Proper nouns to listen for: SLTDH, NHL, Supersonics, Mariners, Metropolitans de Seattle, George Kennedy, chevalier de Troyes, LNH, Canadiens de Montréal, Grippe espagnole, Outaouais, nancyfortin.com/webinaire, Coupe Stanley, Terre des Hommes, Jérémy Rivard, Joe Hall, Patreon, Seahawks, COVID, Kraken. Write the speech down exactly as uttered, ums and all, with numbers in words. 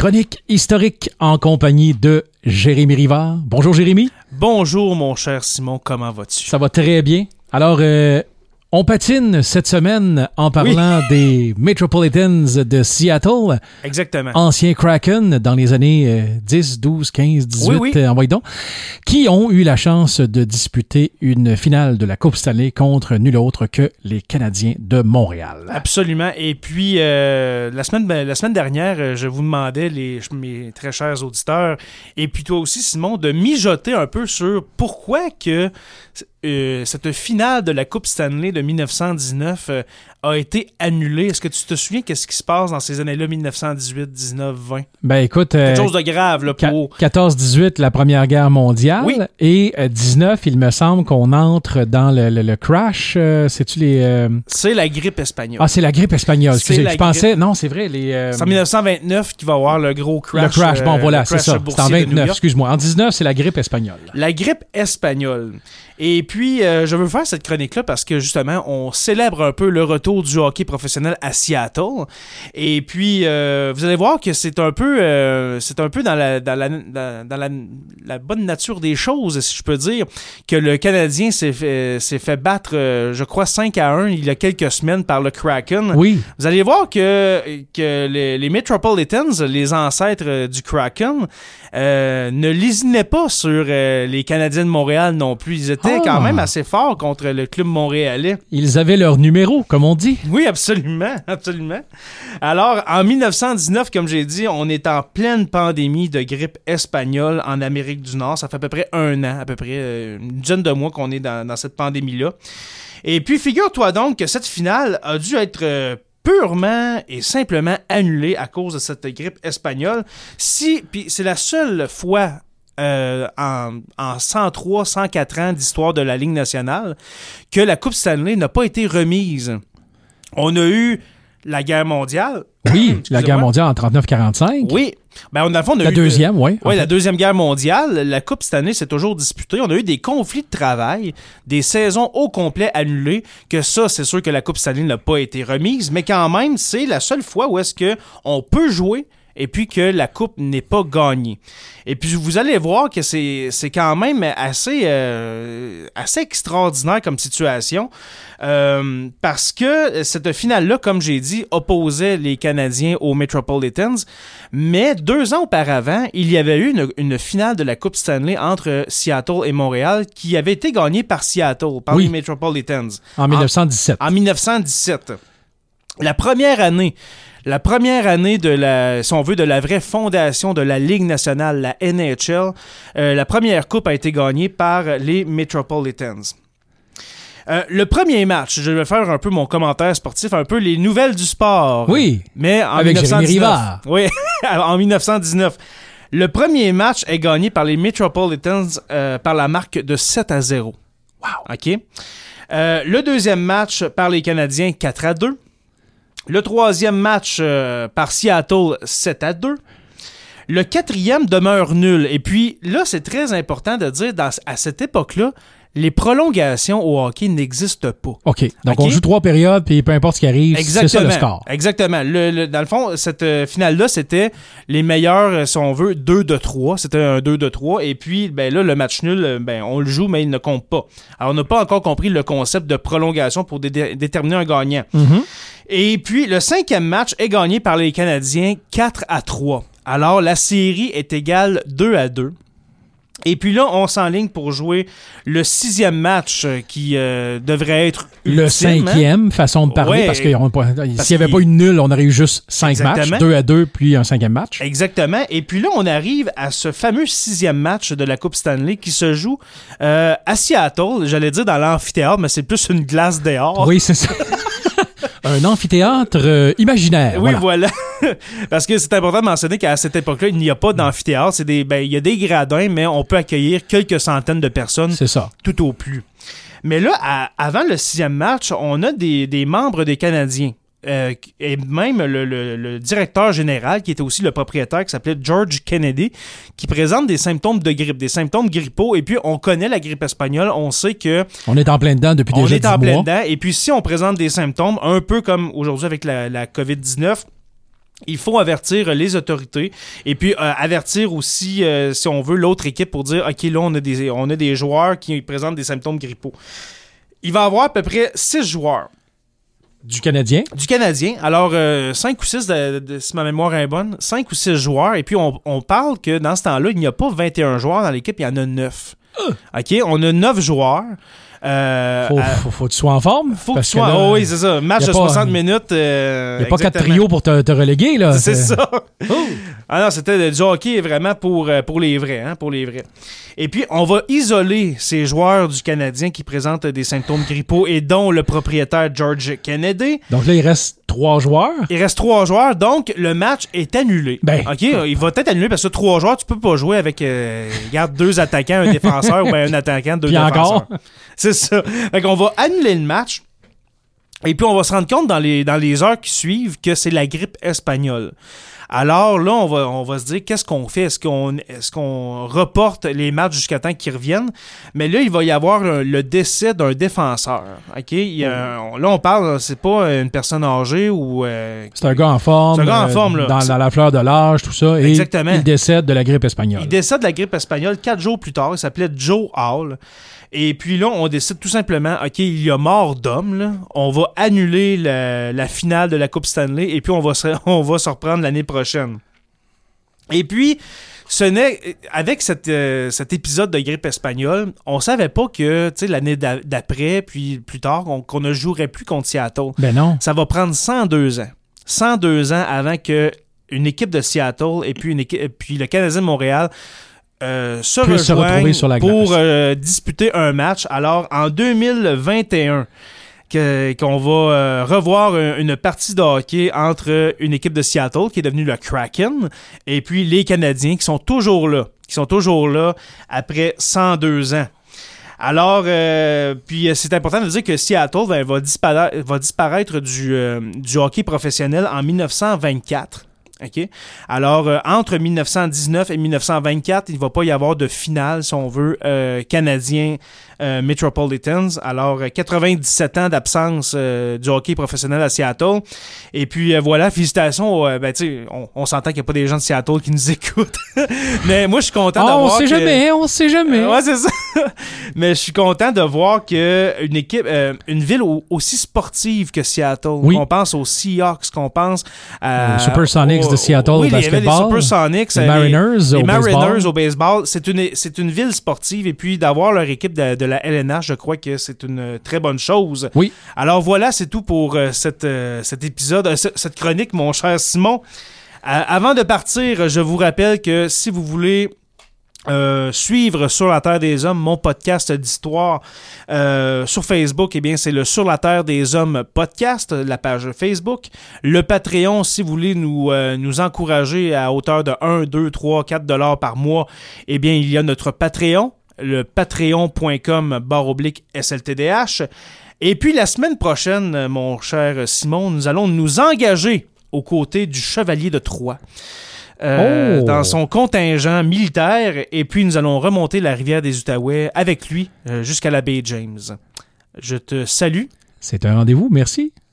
Chronique historique en compagnie de Jérémy Rivard. Bonjour Jérémy. Bonjour mon cher Simon, comment vas-tu? Ça va très bien. Alors, euh, on patine cette semaine en parlant oui. des Metropolitans de Seattle. Exactement. Ancien Kraken dans les années euh, dix, douze, quinze, dix-huit, oui, oui. Euh, en voyant donc, qui ont eu la chance de disputer une finale de la Coupe Stanley contre nul autre que les Canadiens de Montréal. Absolument. Et puis, euh, la semaine, ben, la semaine dernière, je vous demandais, les, mes très chers auditeurs, et puis toi aussi, Simon, de mijoter un peu sur pourquoi que... Euh, cette finale de la Coupe Stanley de dix-neuf cent dix-neuf euh, a été annulée. Est-ce que tu te souviens qu'est-ce qui se passe dans ces années-là, dix-neuf dix-huit, dix-neuf vingt? Ben écoute... Euh, quelque chose de grave, là, pour... quatorze dix-huit, la Première Guerre mondiale. Oui. Et euh, dix-neuf, il me semble qu'on entre dans le, le, le crash. Euh, c'est-tu les... Euh... C'est la grippe espagnole. Ah, c'est la grippe espagnole. Excusez, je pensais... Grippe... Non, c'est vrai, les... Euh... C'est en dix-neuf vingt-neuf qu'il va y avoir le gros crash. Le crash, bon, euh, voilà, crash c'est ça. C'est en vingt-neuf, excuse-moi. En dix-neuf, c'est la grippe espagnole. La grippe espagnole. Et puis, euh, je veux faire cette chronique-là parce que, justement, on célèbre un peu le retour du hockey professionnel à Seattle. Et puis, euh, vous allez voir que c'est un peu, euh, c'est un peu dans, la, dans, la, dans la, la bonne nature des choses, si je peux dire, que le Canadien s'est fait, s'est fait battre, euh, je crois, cinq à un il y a quelques semaines par le Kraken. Oui. Vous allez voir que, que les, les Metropolitans, les ancêtres du Kraken, euh, ne lésinaient pas sur euh, les Canadiens de Montréal non plus. Ils étaient quand même assez fort contre le club montréalais. Ils avaient leur numéro, comme on dit. Oui, absolument, absolument. Alors, en dix-neuf dix-neuf, comme j'ai dit, on est en pleine pandémie de grippe espagnole en Amérique du Nord. Ça fait à peu près un an, à peu près une dizaine de mois qu'on est dans, dans cette pandémie-là. Et puis, figure-toi donc que cette finale a dû être... Euh, purement et simplement annulée à cause de cette grippe espagnole. Si, puis c'est la seule fois euh, en, en cent trois, cent quatre ans d'histoire de la Ligue nationale que la Coupe Stanley n'a pas été remise. On a eu la guerre mondiale. Oui, la guerre mondiale en trente-neuf quarante-cinq. Oui. Ben, on, dans le fond, on a la eu deuxième, oui. Oui, la deuxième guerre mondiale. La Coupe Stanley s'est toujours disputée. On a eu des conflits de travail, des saisons au complet annulées. Que ça, c'est sûr que la Coupe Stanley n'a pas été remise, mais quand même, c'est la seule fois où est-ce qu'on peut jouer et puis que la Coupe n'est pas gagnée. Et puis, vous allez voir que c'est, c'est quand même assez, euh, assez extraordinaire comme situation euh, parce que cette finale-là, comme j'ai dit, opposait les Canadiens aux Metropolitans, mais deux ans auparavant, il y avait eu une, une finale de la Coupe Stanley entre Seattle et Montréal qui avait été gagnée par Seattle, par oui. les Metropolitans. En dix-neuf dix-sept. En, en dix-neuf dix-sept. La première année... La première année de la, si on veut, de la vraie fondation de la Ligue nationale, la N H L, euh, la première coupe a été gagnée par les Metropolitans. Euh, le premier match, je vais faire un peu mon commentaire sportif, un peu les nouvelles du sport. Oui, mais en avec Jérémy Rivard. Oui, en dix-neuf dix-neuf. Le premier match est gagné par les Metropolitans euh, par la marque de sept à zéro. Wow. OK. Euh, le deuxième match par les Canadiens, quatre à deux. Le troisième match euh, par Seattle, sept à deux. Le quatrième demeure nul. Et puis là, c'est très important de dire, dans, à cette époque-là, les prolongations au hockey n'existent pas. OK. Donc, okay? On joue trois périodes, puis peu importe ce qui arrive, exactement, c'est ça le score. Exactement. Le, le, dans le fond, cette euh, finale-là, c'était les meilleurs, si on veut, deux de trois. C'était un deux de trois. Et puis, ben là, le match nul, ben on le joue, mais il ne compte pas. Alors, on n'a pas encore compris le concept de prolongation pour dé- dé- déterminer un gagnant. Mm-hmm. Et puis, le cinquième match est gagné par les Canadiens quatre à trois. Alors, la série est égale deux à deux. Et puis là, on s'enligne pour jouer le sixième match qui euh, devrait être ultime. Le cinquième, hein? Façon de parler, ouais, parce que s'il n'y avait pas une nulle, on aurait eu juste cinq exactement. Matchs, deux à deux, puis un cinquième match. Exactement. Et puis là, on arrive à ce fameux sixième match de la Coupe Stanley qui se joue euh, à Seattle, j'allais dire dans l'amphithéâtre, mais c'est plus une glace dehors. Oui, c'est ça. Un amphithéâtre euh, imaginaire. Oui, voilà. voilà. Parce que c'est important de mentionner qu'à cette époque-là, il n'y a pas d'amphithéâtre. C'est des, ben, il y a des gradins, mais on peut accueillir quelques centaines de personnes. C'est ça. Tout au plus. Mais là, à, avant le sixième match, on a des, des membres des Canadiens. Euh, et même le, le, le directeur général, qui était aussi le propriétaire, qui s'appelait George Kennedy, qui présente des symptômes de grippe, des symptômes grippaux. Et puis, on connaît la grippe espagnole, on sait que... On est en plein dedans depuis déjà dix mois. On est en plein dedans. Et puis, si on présente des symptômes, un peu comme aujourd'hui avec la, la COVID dix-neuf, Il faut avertir les autorités et puis euh, avertir aussi, euh, si on veut, l'autre équipe pour dire « OK, là, on a des, on a des joueurs qui présentent des symptômes grippaux. » Il va y avoir à peu près six joueurs. Du Canadien? Du Canadien. Alors, euh, cinq ou six, de, de, si ma mémoire est bonne, cinq ou six joueurs. Et puis, on, on parle que dans ce temps-là, il n'y a pas vingt et un joueurs dans l'équipe, il y en a neuf. Euh. OK? On a neuf joueurs. Euh, faut, euh, faut, faut que tu sois en forme. Faut parce que tu sois. Que là, oh oui, c'est ça. Match de soixante un, minutes. Euh, il n'y a pas quatre trios pour te, te reléguer, là. C'est, c'est... ça. Oh. Ah non, c'était du hockey vraiment pour, pour les vrais, hein, pour les vrais. Et puis, on va isoler ces joueurs du Canadien qui présentent des symptômes grippaux et dont le propriétaire George Kennedy. Donc là, il reste trois joueurs. Il reste trois joueurs, donc le match est annulé. Ben, OK, il va peut-être annulé parce que trois joueurs, tu peux pas jouer avec euh, regarde, deux attaquants, un défenseur ou ben, un attaquant, deux puis défenseurs. Encore. C'est ça. Fait qu'on va annuler le match. Et puis, on va se rendre compte dans les, dans les heures qui suivent que c'est la grippe espagnole. Alors là, on va, on va se dire, qu'est-ce qu'on fait? Est-ce qu'on, est-ce qu'on reporte les matchs jusqu'à temps qu'ils reviennent? Mais là, il va y avoir un, le décès d'un défenseur. OK? Il, euh, on, là, on parle, c'est pas une personne âgée ou... Euh, c'est un gars en forme. C'est un gars en forme, euh, là. Dans, dans la fleur de l'âge, tout ça. Exactement. Et il décède de la grippe espagnole. Il décède de la grippe espagnole quatre jours plus tard. Il s'appelait Joe Hall. Et puis là, on décide tout simplement, OK, il y a mort d'homme, là. On va annuler la, la finale de la Coupe Stanley et puis on va se, on va se reprendre l'année prochaine. Et puis, ce n'est, avec cette, euh, cet épisode de grippe espagnole, on savait pas que l'année d'a, d'après, puis plus tard, on, qu'on ne jouerait plus contre Seattle. Ben non. Ça va prendre cent deux ans. cent deux ans avant qu'une équipe de Seattle et puis, une équipe, et puis le Canadien de Montréal Euh, se rejoignent sur la pour euh, disputer un match. Alors, en deux mille vingt et un, que, qu'on va euh, revoir une, une partie de hockey entre une équipe de Seattle, qui est devenue le Kraken, et puis les Canadiens, qui sont toujours là, qui sont toujours là après cent deux ans. Alors, euh, puis c'est important de dire que Seattle ben, va, dispara- va disparaître du, euh, du hockey professionnel en dix-neuf cent vingt-quatre. Okay. Alors, euh, entre dix-neuf cent dix-neuf et dix-neuf cent vingt-quatre, il ne va pas y avoir de finale, si on veut, euh, canadien euh, Metropolitans. Alors, euh, quatre-vingt-dix-sept ans d'absence euh, du hockey professionnel à Seattle. Et puis, euh, voilà, félicitations. Euh, ben, tu sais, on, on s'entend qu'il n'y a pas des gens de Seattle qui nous écoutent. Mais moi, je suis content oh, de voir. On sait que... jamais, on sait jamais. Euh, ouais, c'est ça. Mais je suis content de voir qu'une équipe, euh, une ville au- aussi sportive que Seattle, oui. Qu'on pense aux Seahawks, qu'on pense à. Supersonics. De Seattle oui, au basketball. Il y avait les Supersonics, les Mariners, les, les au, Mariners baseball. au baseball. C'est une, c'est une ville sportive et puis d'avoir leur équipe de, de la L N H, je crois que c'est une très bonne chose. Oui. Alors voilà, c'est tout pour euh, cette, euh, cet épisode, euh, cette chronique, mon cher Simon. Euh, avant de partir, je vous rappelle que si vous voulez... Euh, suivre Sur la Terre des Hommes, mon podcast d'histoire euh, sur Facebook, eh bien c'est le Sur la Terre des Hommes podcast, la page Facebook. Le Patreon, si vous voulez nous, euh, nous encourager à hauteur de un, deux, trois, quatre dollars par mois, eh bien il y a notre Patreon, le patreon.com barre oblique SLTDH. Et puis la semaine prochaine, mon cher Simon, nous allons nous engager aux côtés du chevalier de Troyes. Euh, oh. Dans son contingent militaire et puis nous allons remonter la rivière des Outaouais avec lui euh, jusqu'à la baie James. Je te salue. C'est un rendez-vous, merci.